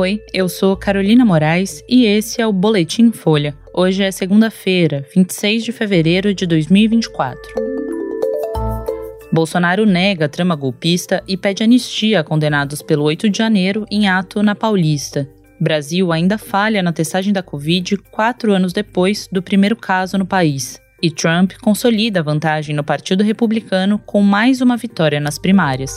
Oi, eu sou Carolina Moraes e esse é o Boletim Folha. Hoje é segunda-feira, 26 de fevereiro de 2024. Bolsonaro nega a trama golpista e pede anistia a condenados pelo 8 de janeiro em ato na Paulista. Brasil ainda falha na testagem da Covid 4 anos depois do primeiro caso no país. E Trump consolida a vantagem no Partido Republicano com mais uma vitória nas primárias.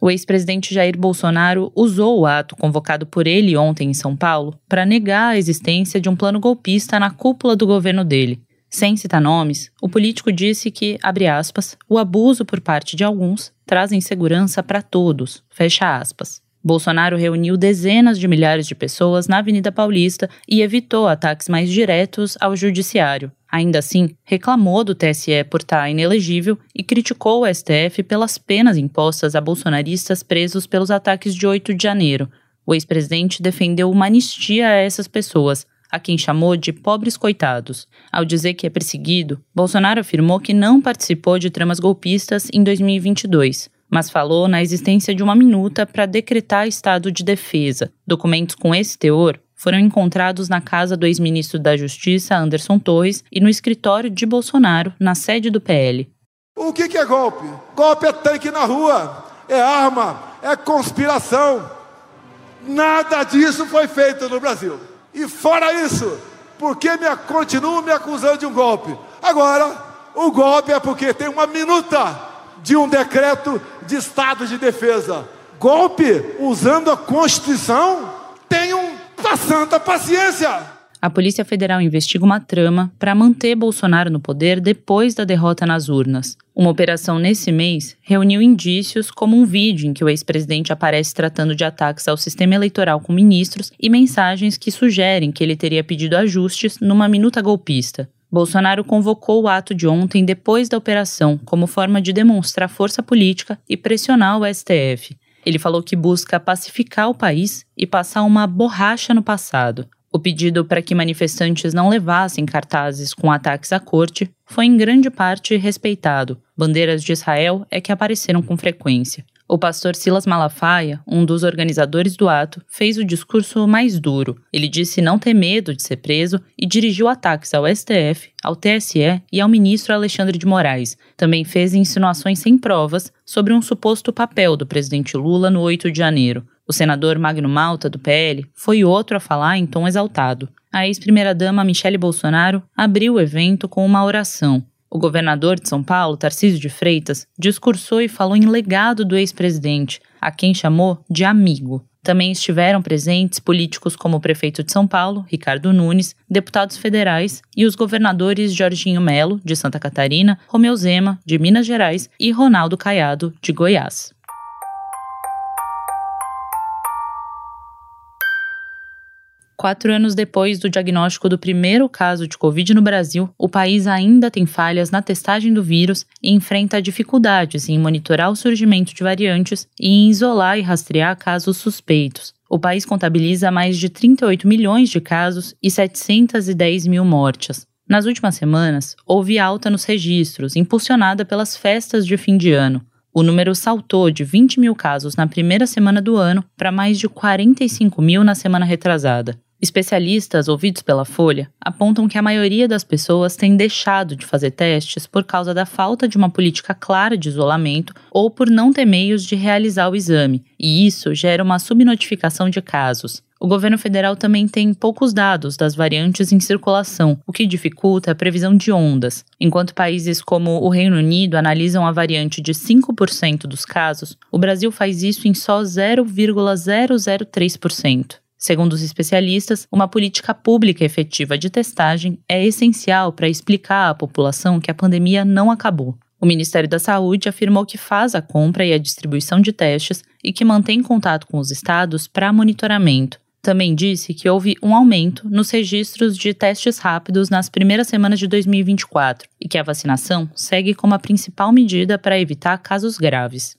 O ex-presidente Jair Bolsonaro usou o ato convocado por ele ontem em São Paulo para negar a existência de um plano golpista na cúpula do governo dele. Sem citar nomes, o político disse que, abre aspas, o abuso por parte de alguns traz insegurança para todos, fecha aspas. Bolsonaro reuniu dezenas de milhares de pessoas na Avenida Paulista e evitou ataques mais diretos ao judiciário. Ainda assim, reclamou do TSE por estar inelegível e criticou o STF pelas penas impostas a bolsonaristas presos pelos ataques de 8 de janeiro. O ex-presidente defendeu uma anistia a essas pessoas, a quem chamou de pobres coitados. Ao dizer que é perseguido, Bolsonaro afirmou que não participou de tramas golpistas em 2022, mas falou na existência de uma minuta para decretar estado de defesa. Documentos com esse teor foram encontrados na casa do ex-ministro da Justiça, Anderson Torres, e no escritório de Bolsonaro, na sede do PL. O que é golpe? Golpe é tanque na rua, é arma, é conspiração. Nada disso foi feito no Brasil. E fora isso, por que continuam me acusando de um golpe? Agora, o golpe é porque tem uma minuta de um decreto de estado de defesa. Golpe usando a Constituição? Tenham a santa paciência! A Polícia Federal investiga uma trama para manter Bolsonaro no poder depois da derrota nas urnas. Uma operação nesse mês reuniu indícios como um vídeo em que o ex-presidente aparece tratando de ataques ao sistema eleitoral com ministros e mensagens que sugerem que ele teria pedido ajustes numa minuta golpista. Bolsonaro convocou o ato de ontem depois da operação como forma de demonstrar força política e pressionar o STF. Ele falou que busca pacificar o país e passar uma borracha no passado. O pedido para que manifestantes não levassem cartazes com ataques à corte foi em grande parte respeitado. Bandeiras de Israel é que apareceram com frequência. O pastor Silas Malafaia, um dos organizadores do ato, fez o discurso mais duro. Ele disse não ter medo de ser preso e dirigiu ataques ao STF, ao TSE e ao ministro Alexandre de Moraes. Também fez insinuações sem provas sobre um suposto papel do presidente Lula no 8 de janeiro. O senador Magno Malta, do PL, foi outro a falar em tom exaltado. A ex-primeira-dama Michelle Bolsonaro abriu o evento com uma oração. O governador de São Paulo, Tarcísio de Freitas, discursou e falou em legado do ex-presidente, a quem chamou de amigo. Também estiveram presentes políticos como o prefeito de São Paulo, Ricardo Nunes, deputados federais e os governadores Jorginho Melo, de Santa Catarina, Romeu Zema, de Minas Gerais e Ronaldo Caiado, de Goiás. Quatro anos depois do diagnóstico do primeiro caso de Covid no Brasil, o país ainda tem falhas na testagem do vírus e enfrenta dificuldades em monitorar o surgimento de variantes e em isolar e rastrear casos suspeitos. O país contabiliza mais de 38 milhões de casos e 710 mil mortes. Nas últimas semanas, houve alta nos registros, impulsionada pelas festas de fim de ano. O número saltou de 20 mil casos na primeira semana do ano para mais de 45 mil na semana retrasada. Especialistas ouvidos pela Folha apontam que a maioria das pessoas tem deixado de fazer testes por causa da falta de uma política clara de isolamento ou por não ter meios de realizar o exame, e isso gera uma subnotificação de casos. O governo federal também tem poucos dados das variantes em circulação, o que dificulta a previsão de ondas. Enquanto países como o Reino Unido analisam a variante de 5% dos casos, o Brasil faz isso em só 0,003%. Segundo os especialistas, uma política pública efetiva de testagem é essencial para explicar à população que a pandemia não acabou. O Ministério da Saúde afirmou que faz a compra e a distribuição de testes e que mantém contato com os estados para monitoramento. Também disse que houve um aumento nos registros de testes rápidos nas primeiras semanas de 2024 e que a vacinação segue como a principal medida para evitar casos graves.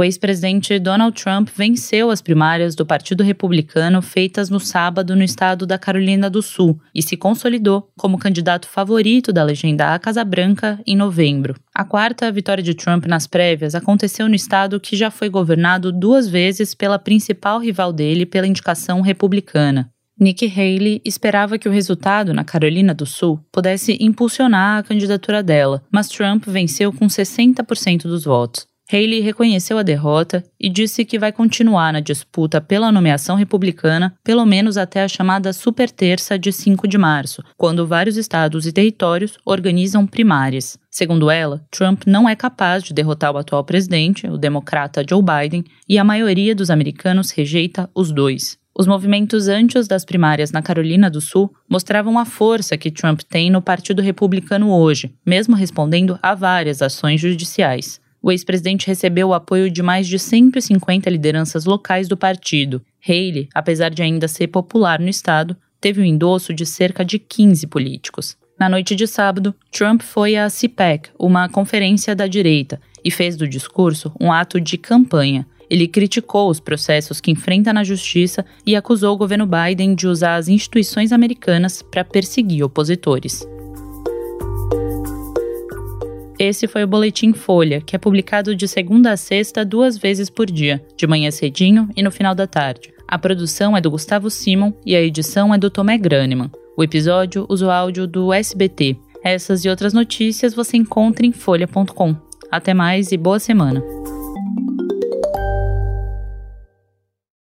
O ex-presidente Donald Trump venceu as primárias do Partido Republicano feitas no sábado no estado da Carolina do Sul e se consolidou como candidato favorito da legenda à Casa Branca em novembro. A quarta vitória de Trump nas prévias aconteceu no estado que já foi governado duas vezes pela principal rival dele pela indicação republicana. Nikki Haley esperava que o resultado na Carolina do Sul pudesse impulsionar a candidatura dela, mas Trump venceu com 60% dos votos. Haley reconheceu a derrota e disse que vai continuar na disputa pela nomeação republicana pelo menos até a chamada superterça de 5 de março, quando vários estados e territórios organizam primárias. Segundo ela, Trump não é capaz de derrotar o atual presidente, o democrata Joe Biden, e a maioria dos americanos rejeita os dois. Os movimentos antes das primárias na Carolina do Sul mostravam a força que Trump tem no Partido Republicano hoje, mesmo respondendo a várias ações judiciais. O ex-presidente recebeu o apoio de mais de 150 lideranças locais do partido. Haley, apesar de ainda ser popular no estado, teve o endosso de cerca de 15 políticos. Na noite de sábado, Trump foi à CPAC, uma conferência da direita, e fez do discurso um ato de campanha. Ele criticou os processos que enfrenta na justiça e acusou o governo Biden de usar as instituições americanas para perseguir opositores. Esse foi o Boletim Folha, que é publicado de segunda a sexta 2 vezes por dia, de manhã cedinho e no final da tarde. A produção é do Gustavo Simon e a edição é do Tomé Graniman. O episódio usa o áudio do SBT. Essas e outras notícias você encontra em folha.com. Até mais e boa semana!